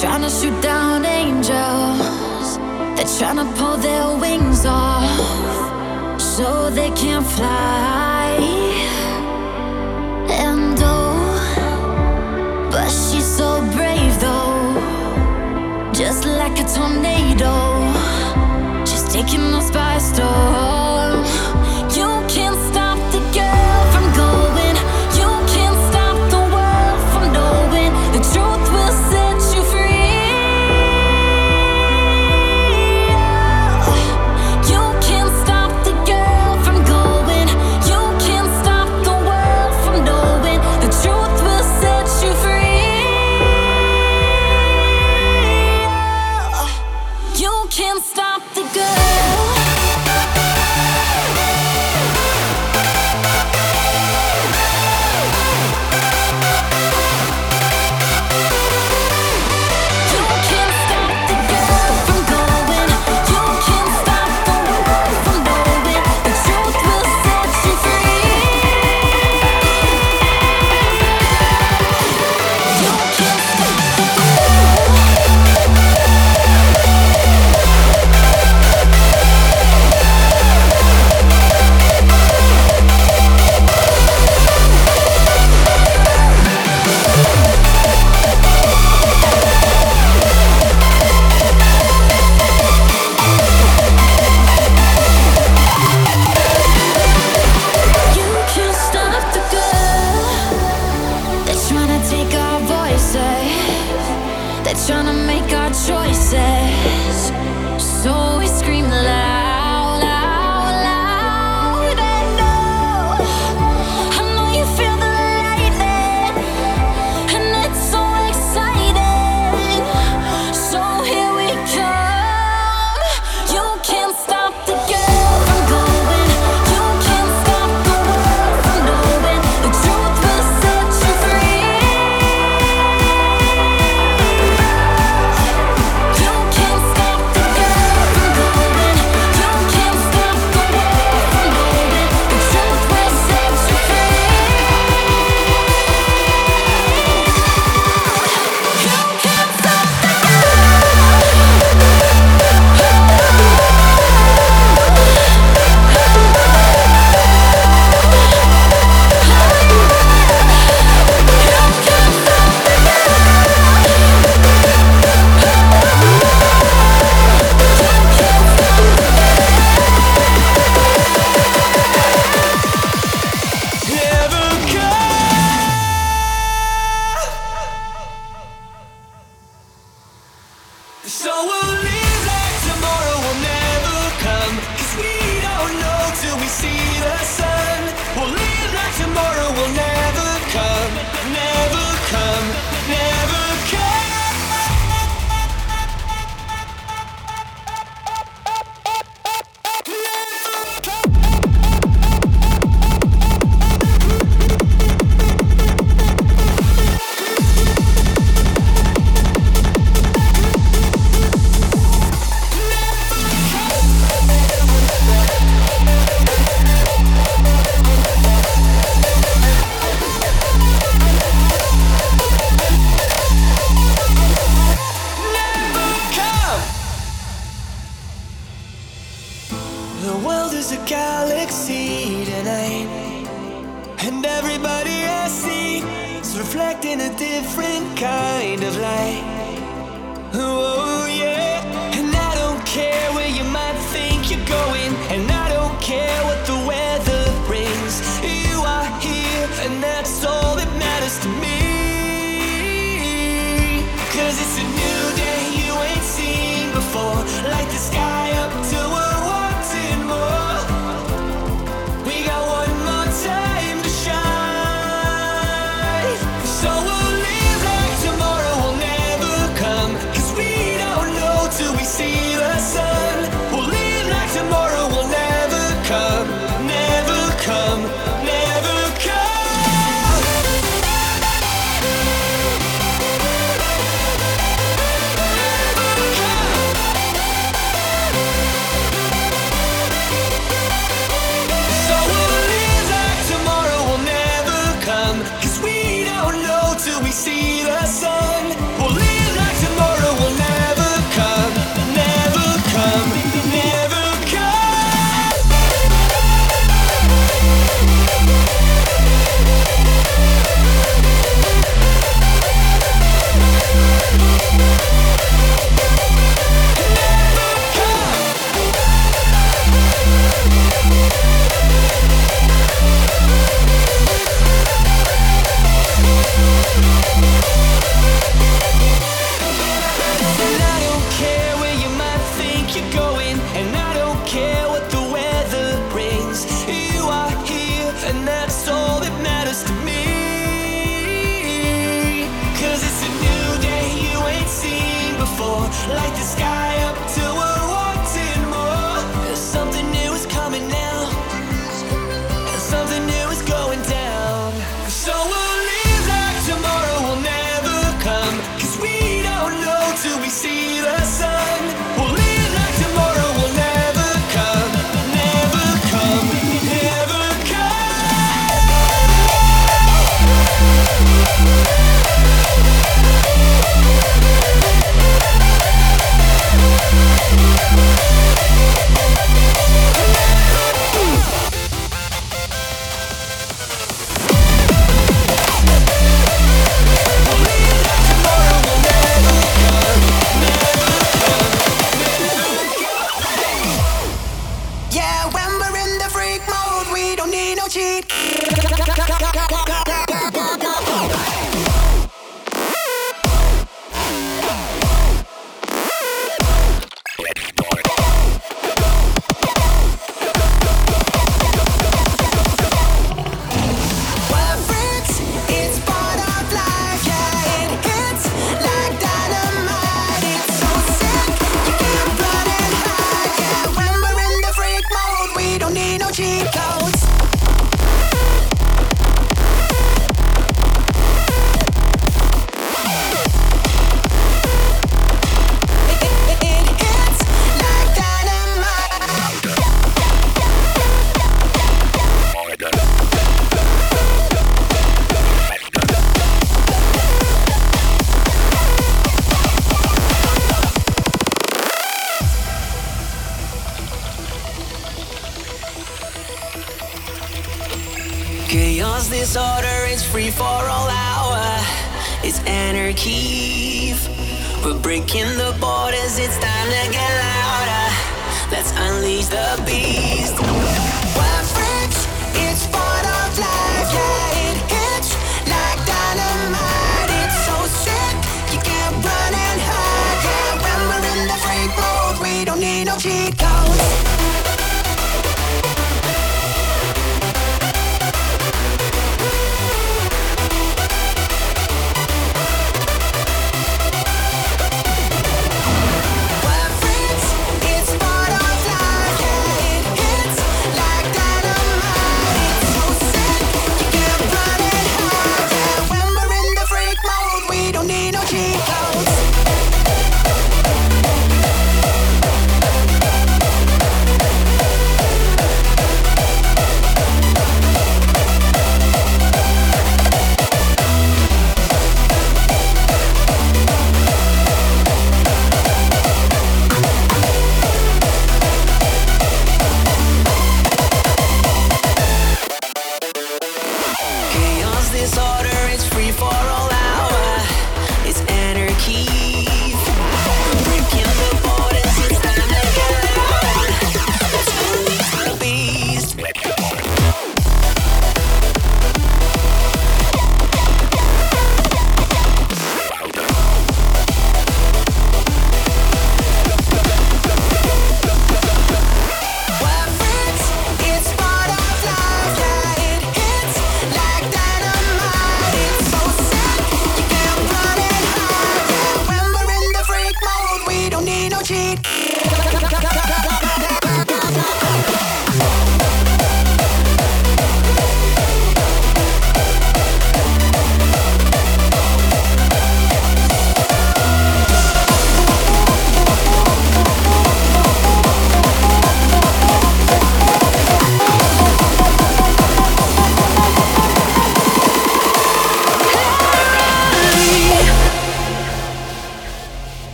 trying to shoot down angels. They're trying to pull their wings off so they can fly. And oh, but she's so brave though, just like a tornado, she's taking us by storm. You can't stop the girl from going. You can't stop the world from knowing. The truth will set you free. You can't stop the girl from going. You can't stop the world from knowing. The truth will set you free. You can't stop the girl. See the sun, we'll live like tomorrow. Light the sky up till we're wanting more. Something new is coming now. Something new is going down. So we'll live like tomorrow will never come, 'cause we don't know till we see the sun. We'll live like tomorrow will never come. Never come, never come. Disorder is free for all hour. It's anarchy. We're breaking the borders. It's time to get louder. Let's unleash the beast. We're French. It's part of life. Yeah, it hits like dynamite. It's so sick. You can't run and hide. Yeah, when we're in the freak mode, we don't need no cheat codes.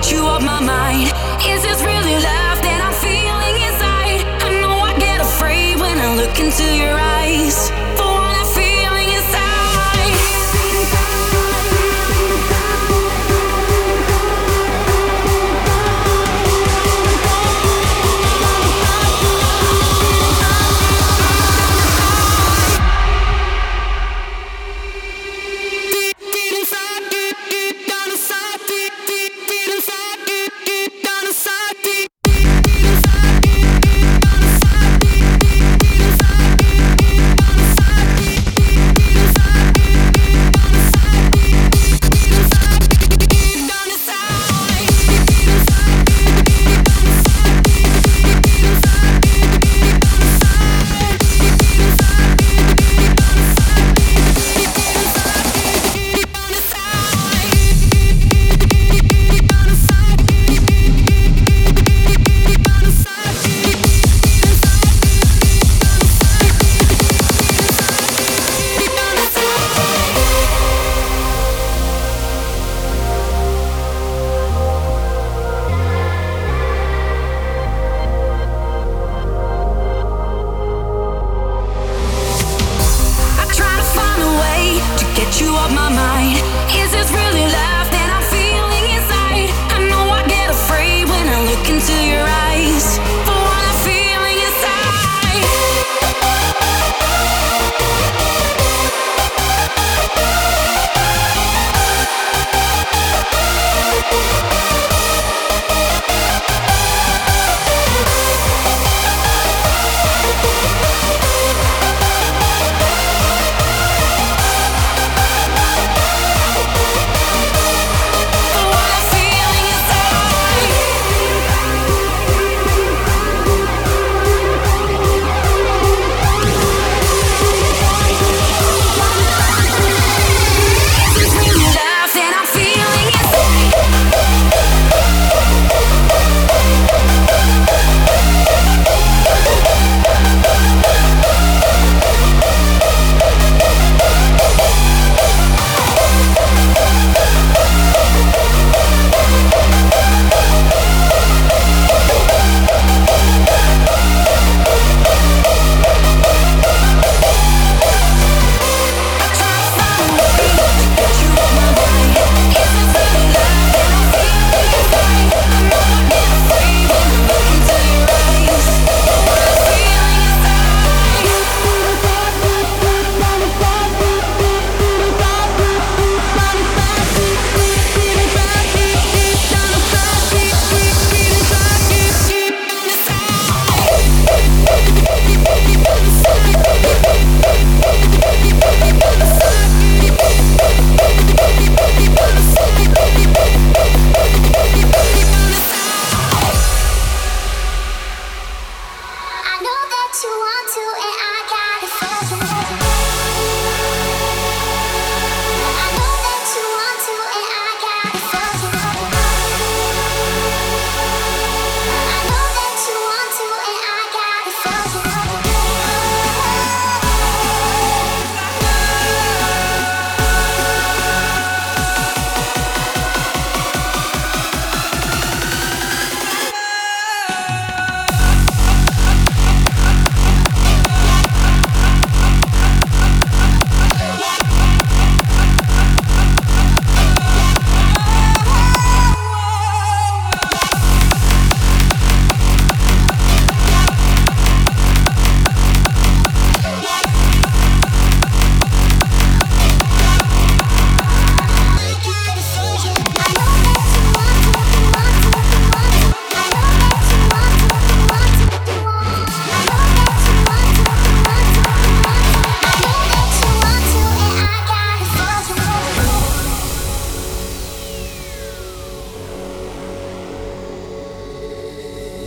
get you off my mind. Is this really love that I'm feeling inside? I know I get afraid when I look into your eyes.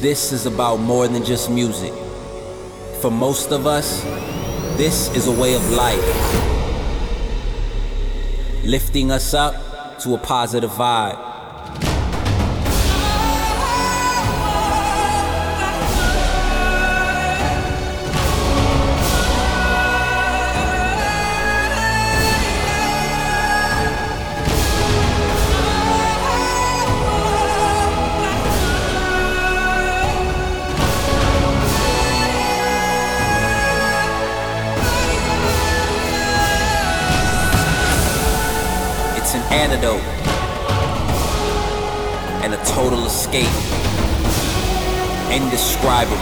This is about more than just music. For most of us, this is a way of life, lifting us up to a positive vibe. antidote and a total escape, indescribable,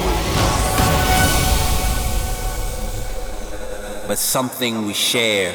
but something we share.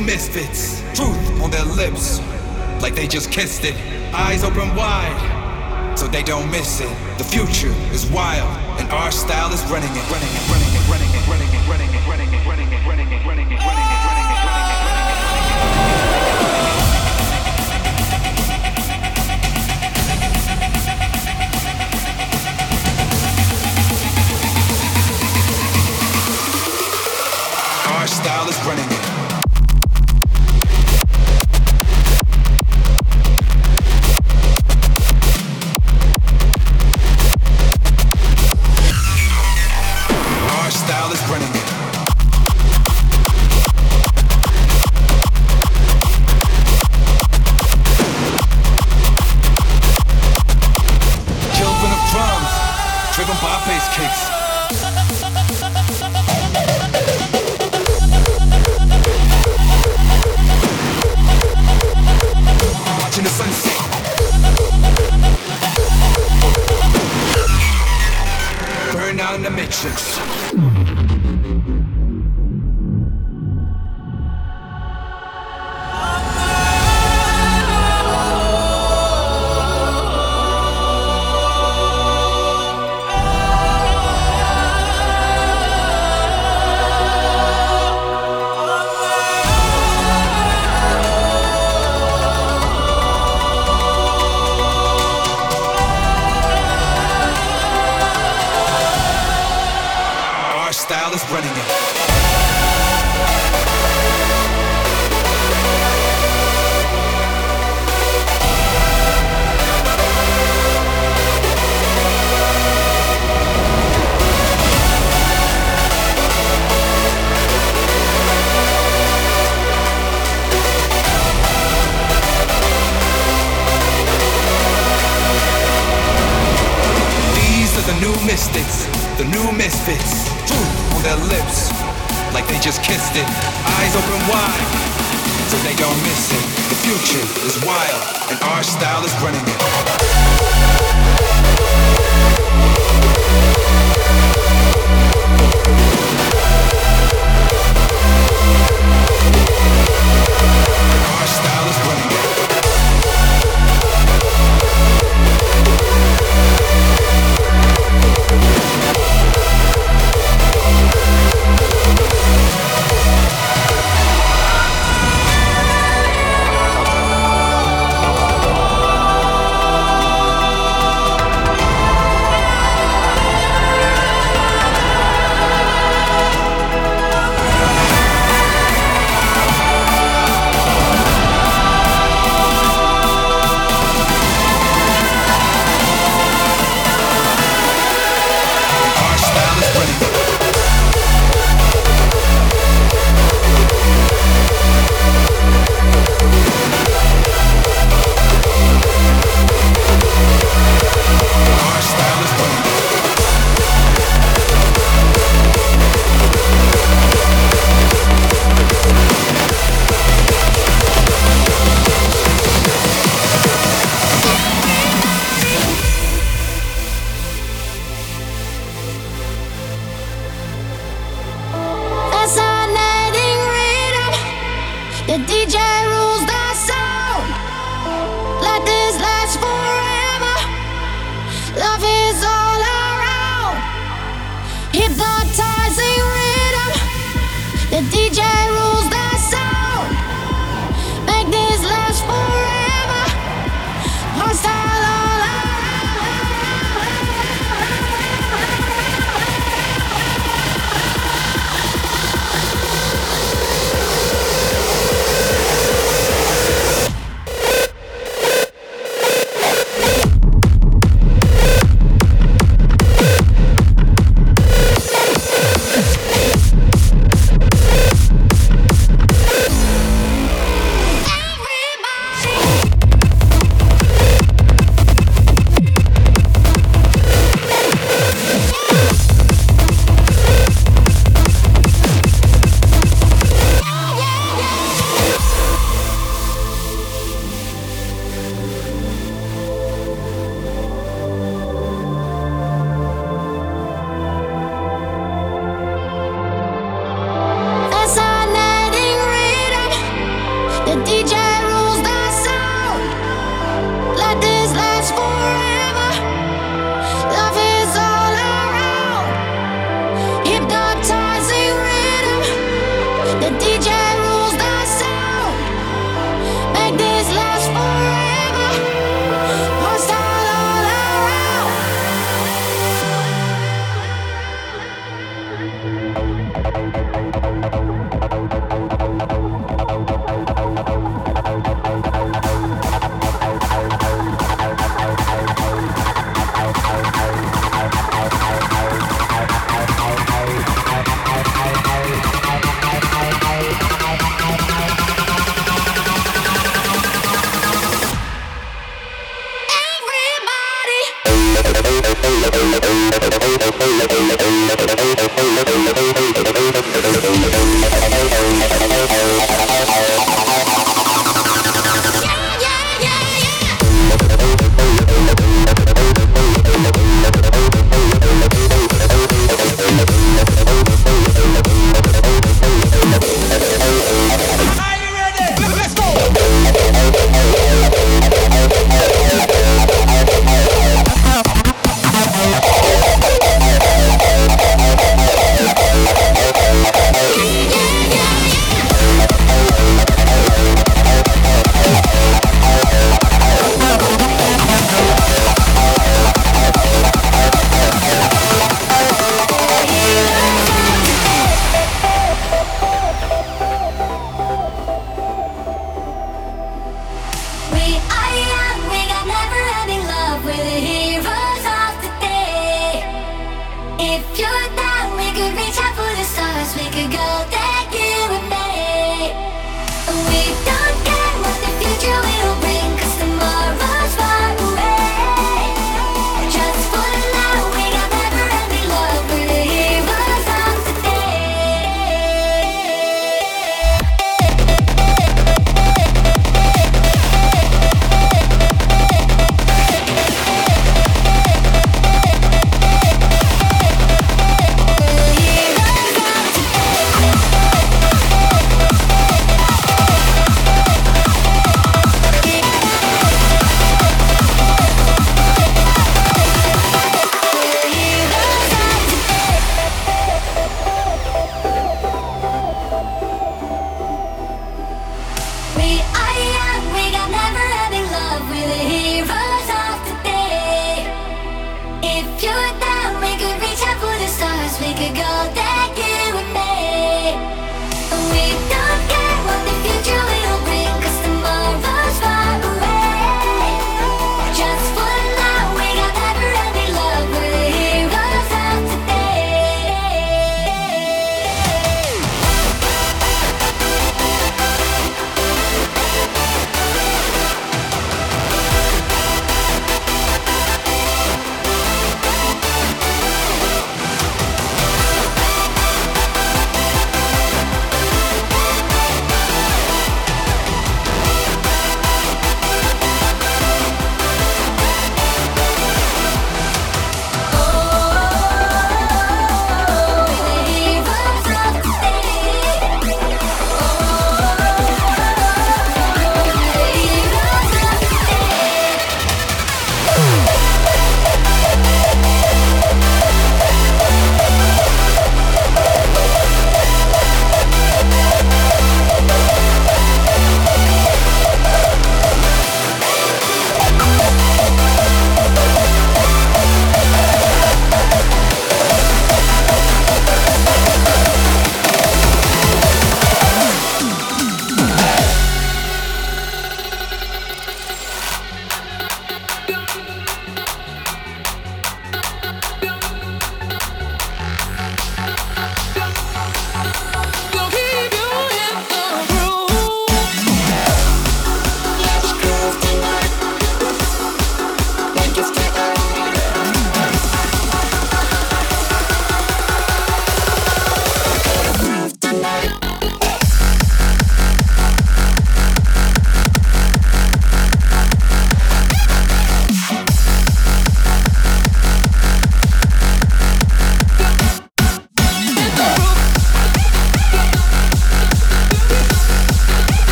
Misfits, truth on their lips, like they just kissed it. Eyes open wide, so they don't miss it. The future is wild, and our style is running it, running it, running it, running it, running it, running it, running it, running it, running it, running it, running it. style is running it.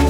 I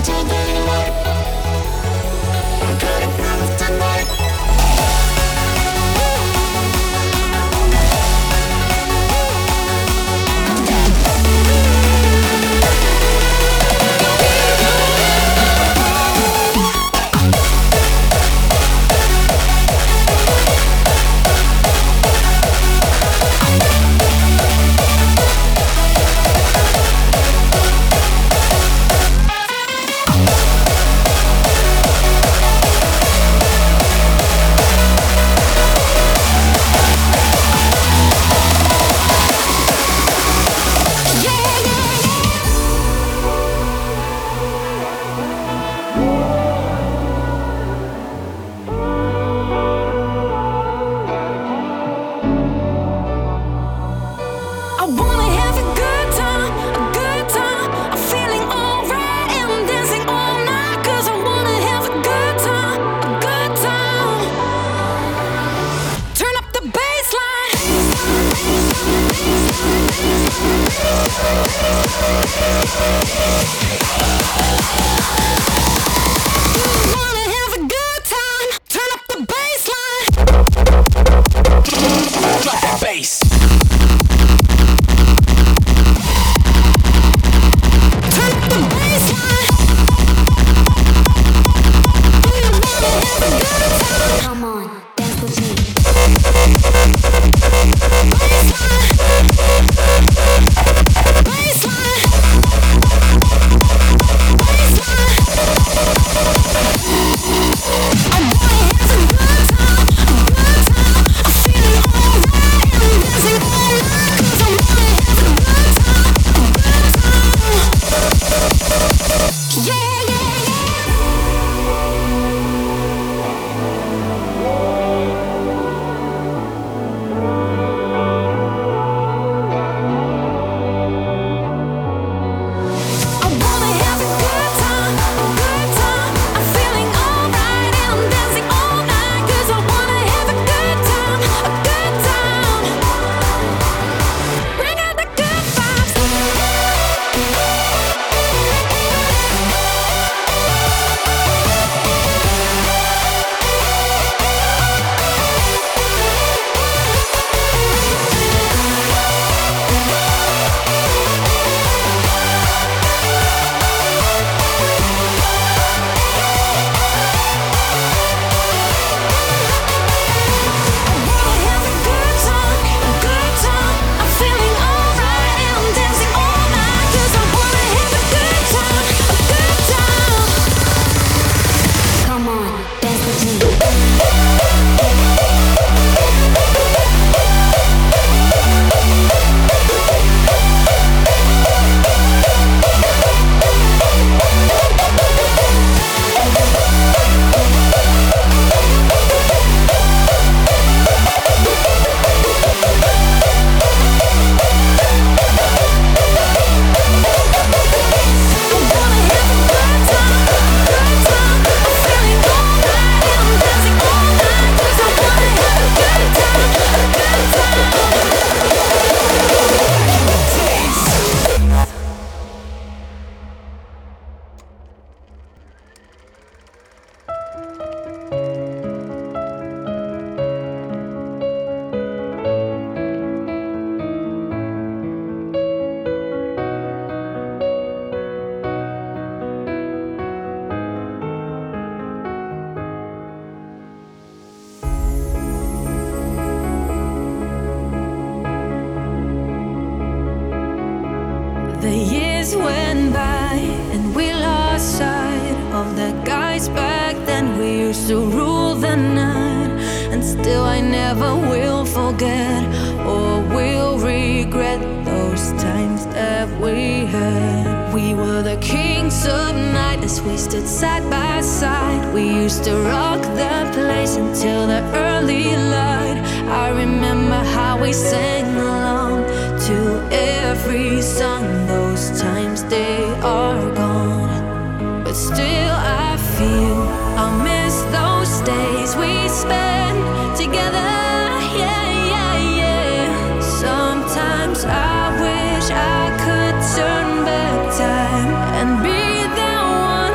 wish I could turn back time and be the one.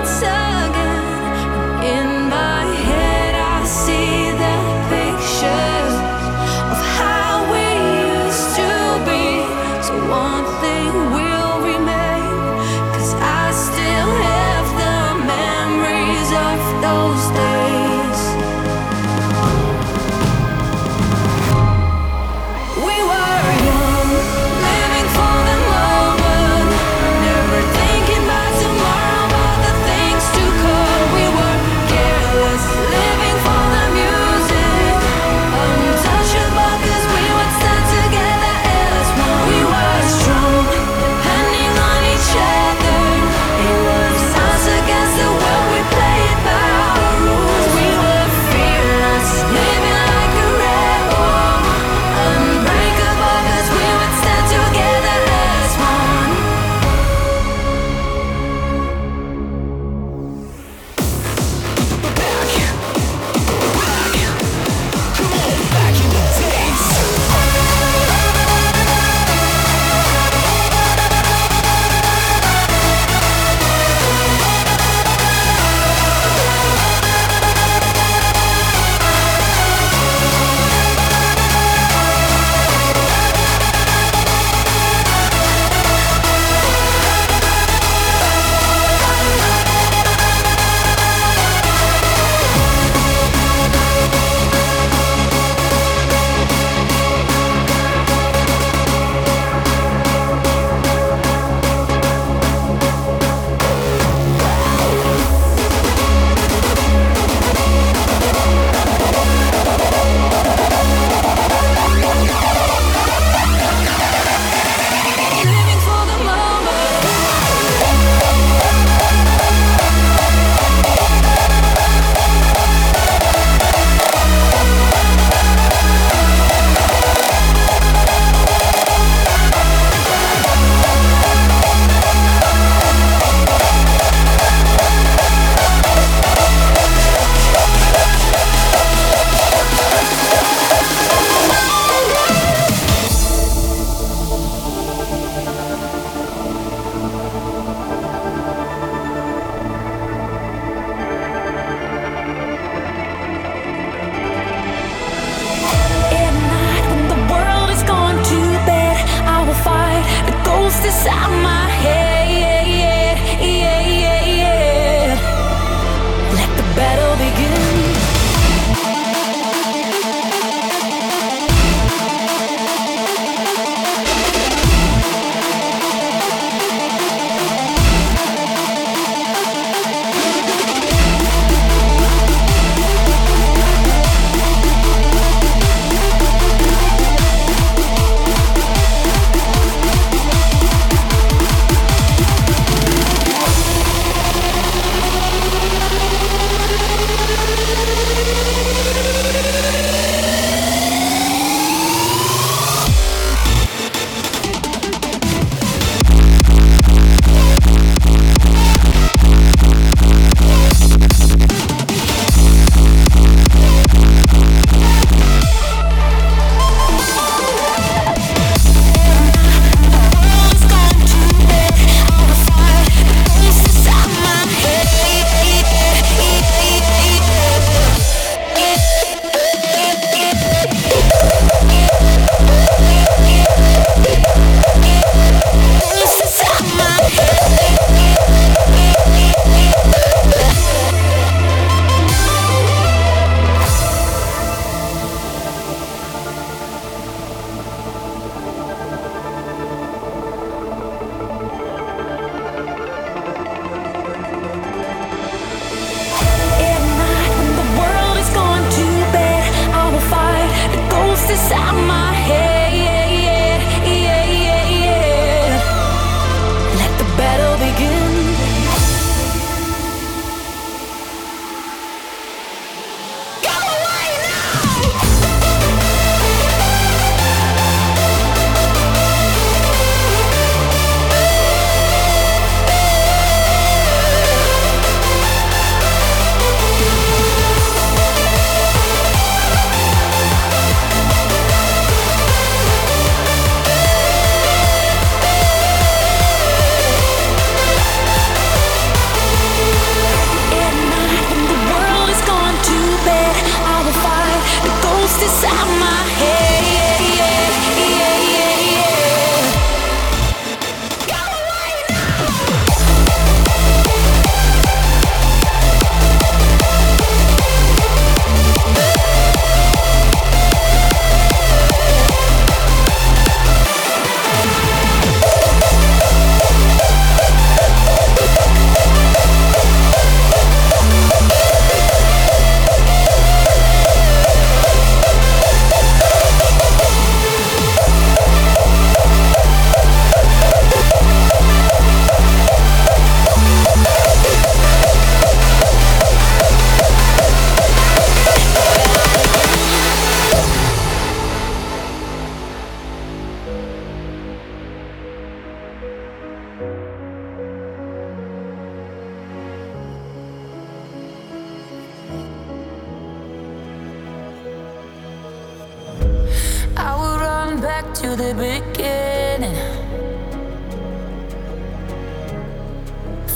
back to the beginning.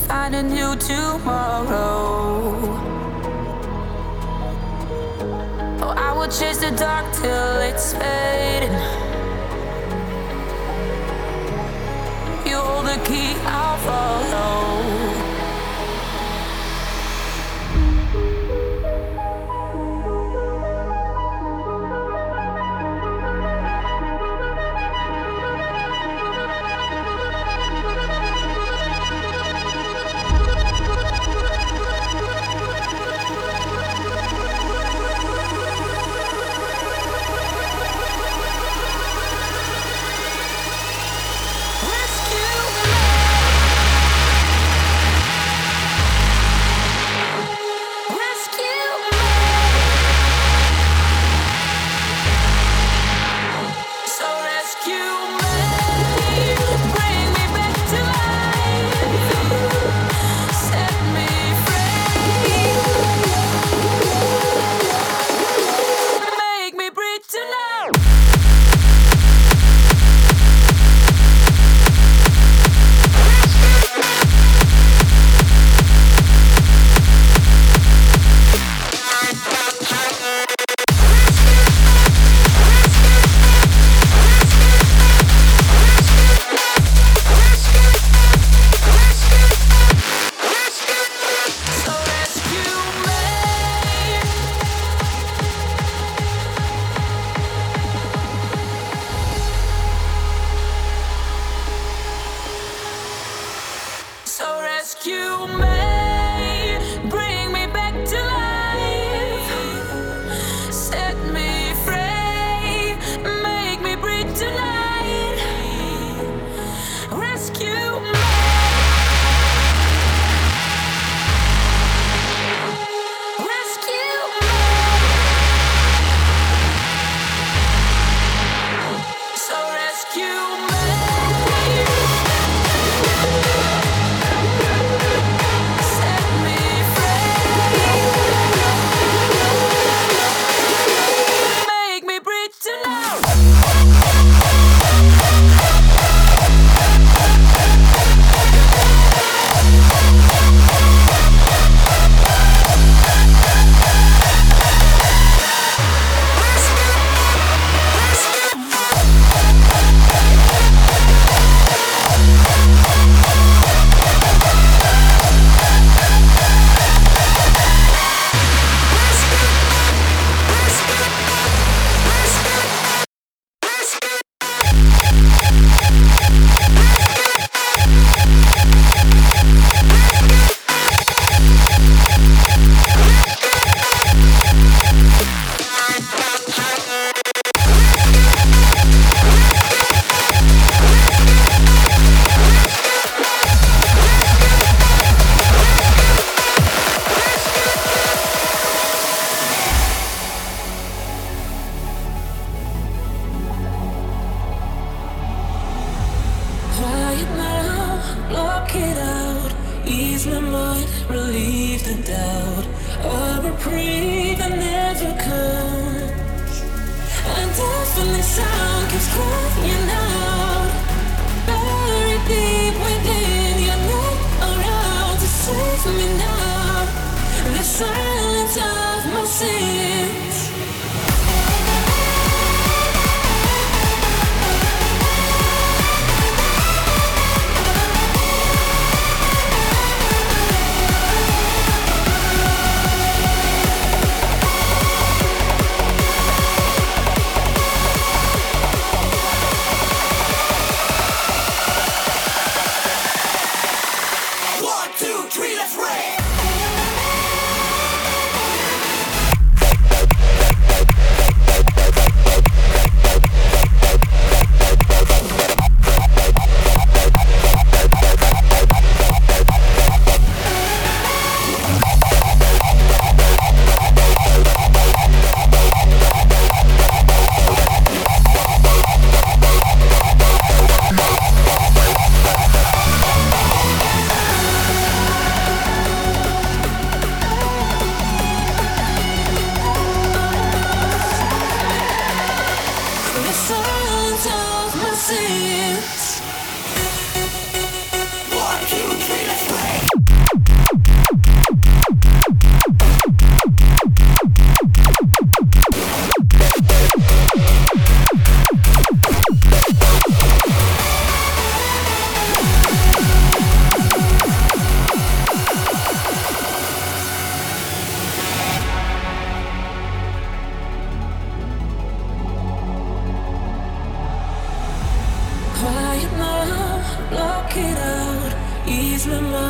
Find a new tomorrow. Oh, I will chase the dark till it's fading. You hold the key, I'll follow.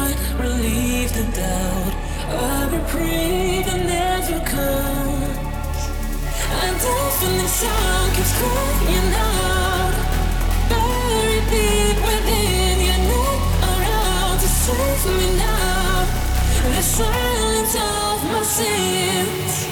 would relieve the doubt. A reprieve and never comes. A deafening sound keeps crying out, buried deep within your neck, around to save me now. The silence of my sins.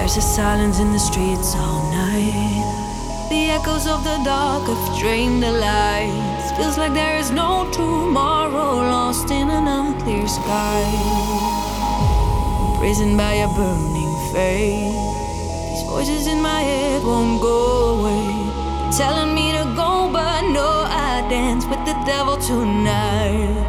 There's a silence in the streets all night. The echoes of the dark have drained the lights. Feels like there is no tomorrow, lost in an unclear sky. Imprisoned by a burning faith. These voices in my head won't go away, telling me to go, but no, I dance with the devil tonight.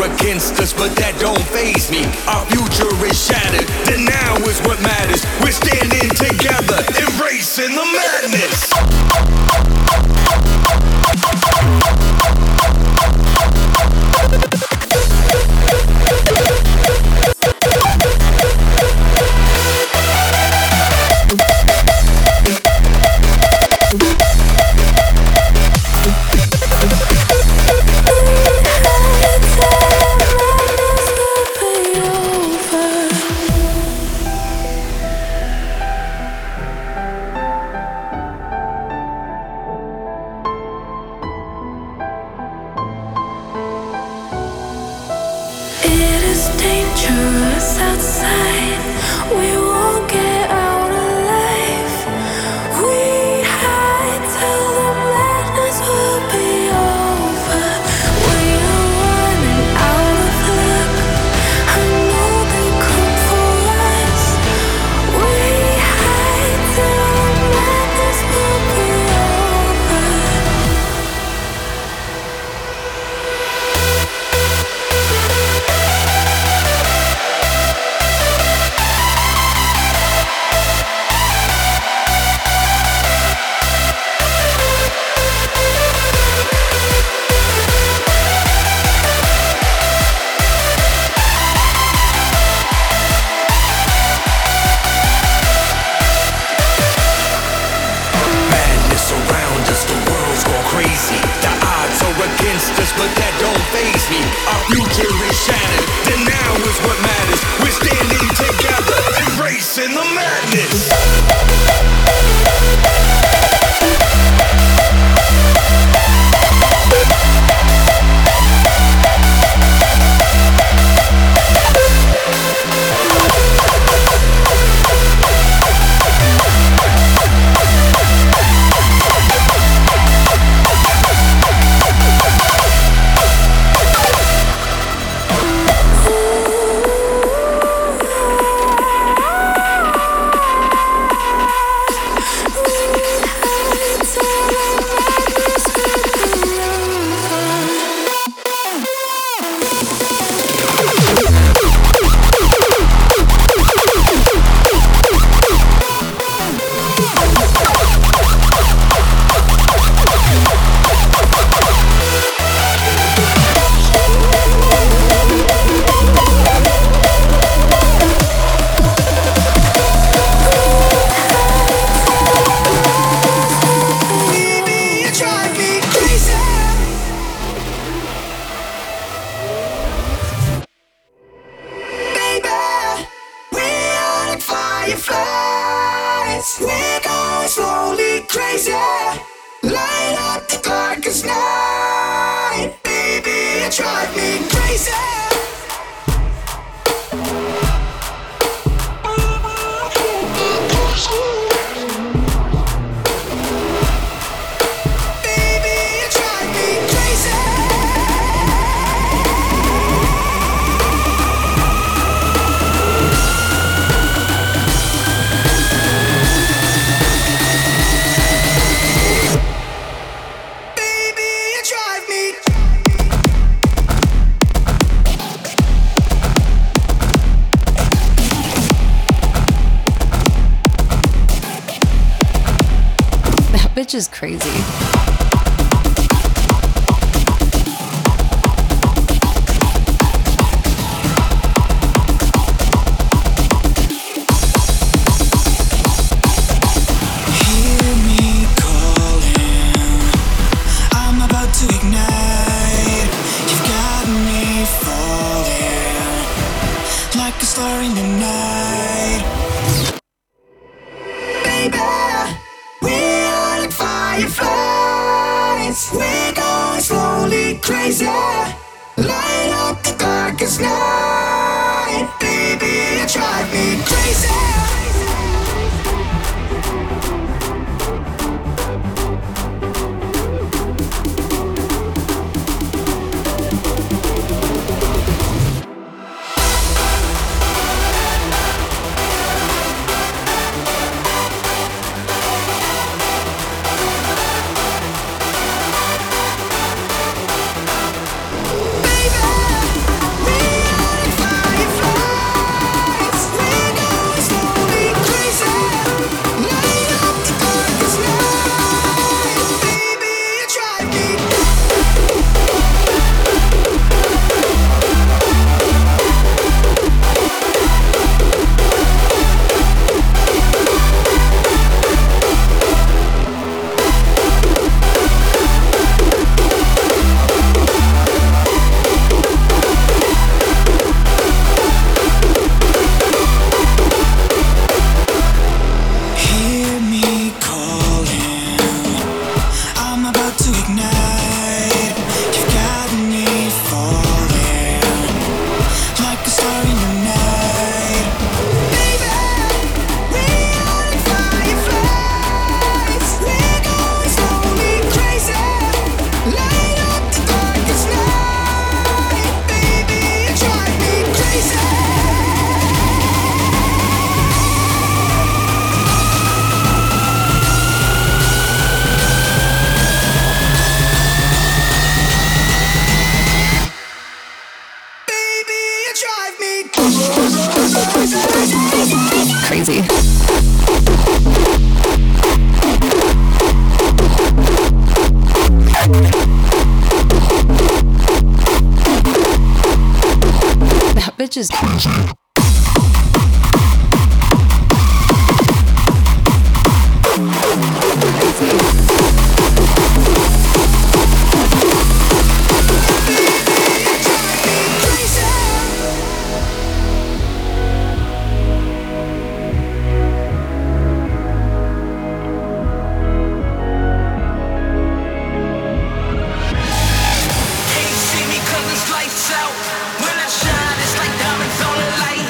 against us, but that don't faze me. Our future is shattered, the now is what matters. We're standing together, embracing the madness. Bitch is crazy. Out. When I shine, it's like diamonds on the light.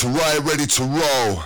to ride, ready to roll.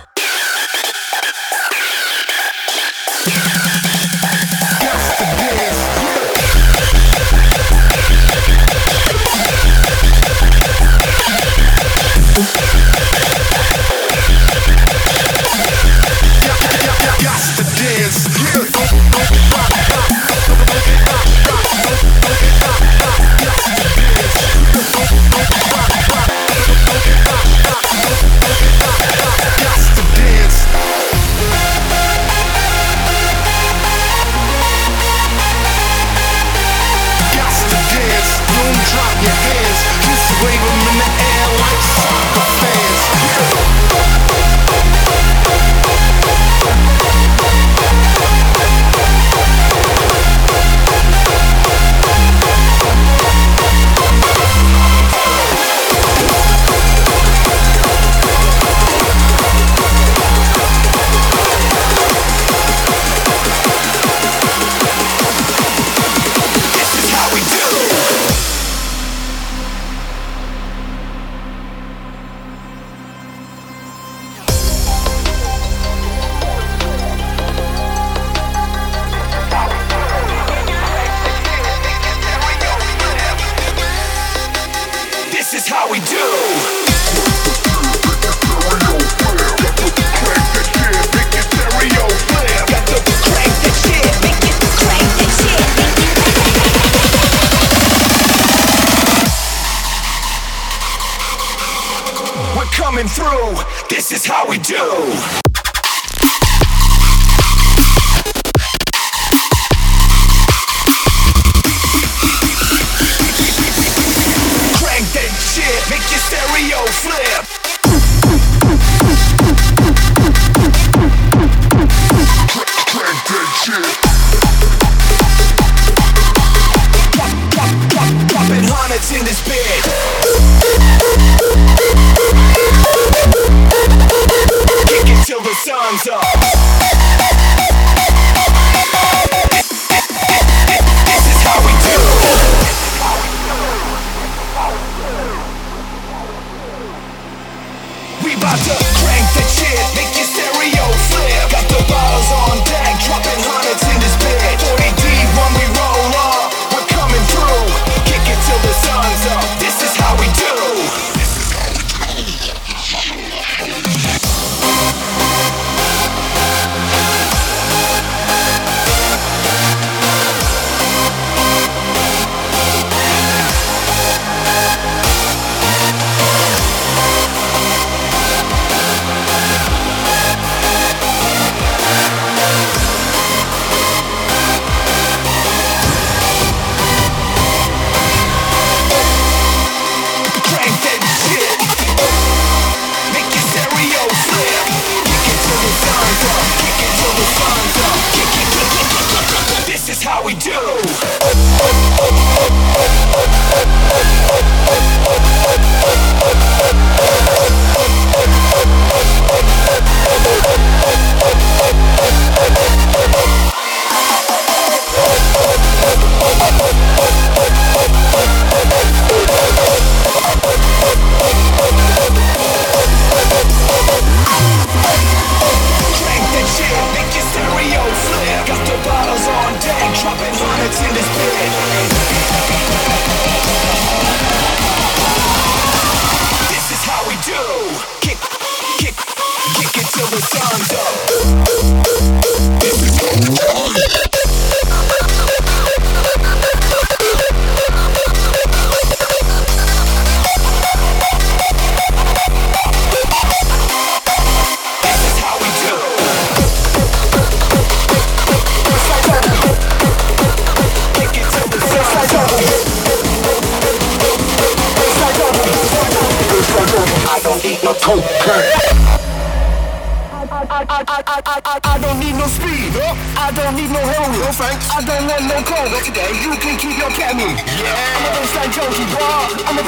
I'm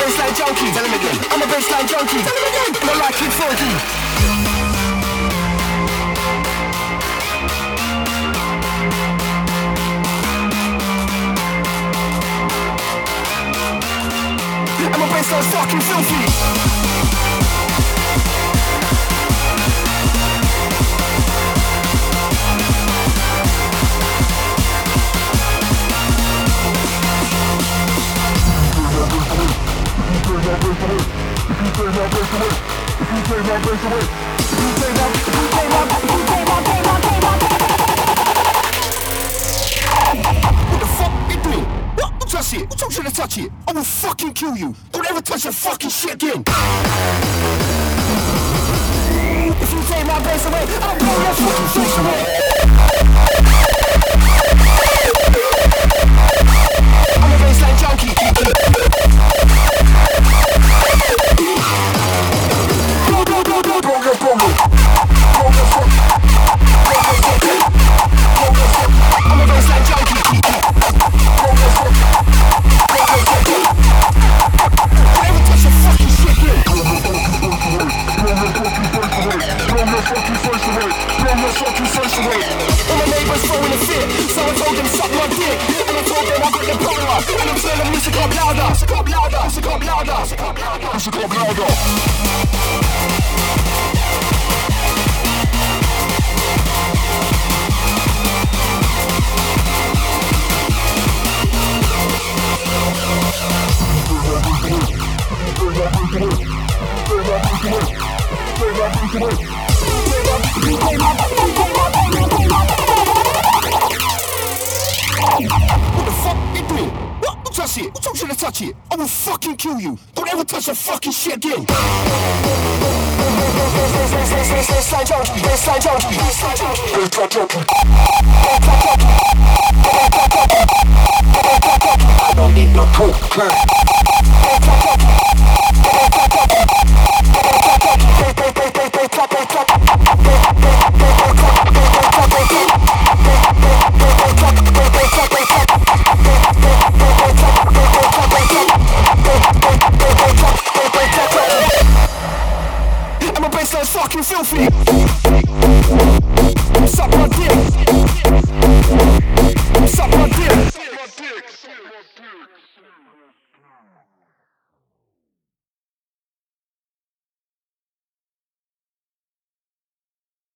a bass so fucking filthy. What the fuck you doing? What? Don't touch it. What you trying to touch it? I will fucking kill you. Don't ever touch your fucking shit again. If you take my bass away, I'll blow your fucking face away. I'm a baseline junkie. Suck my dick.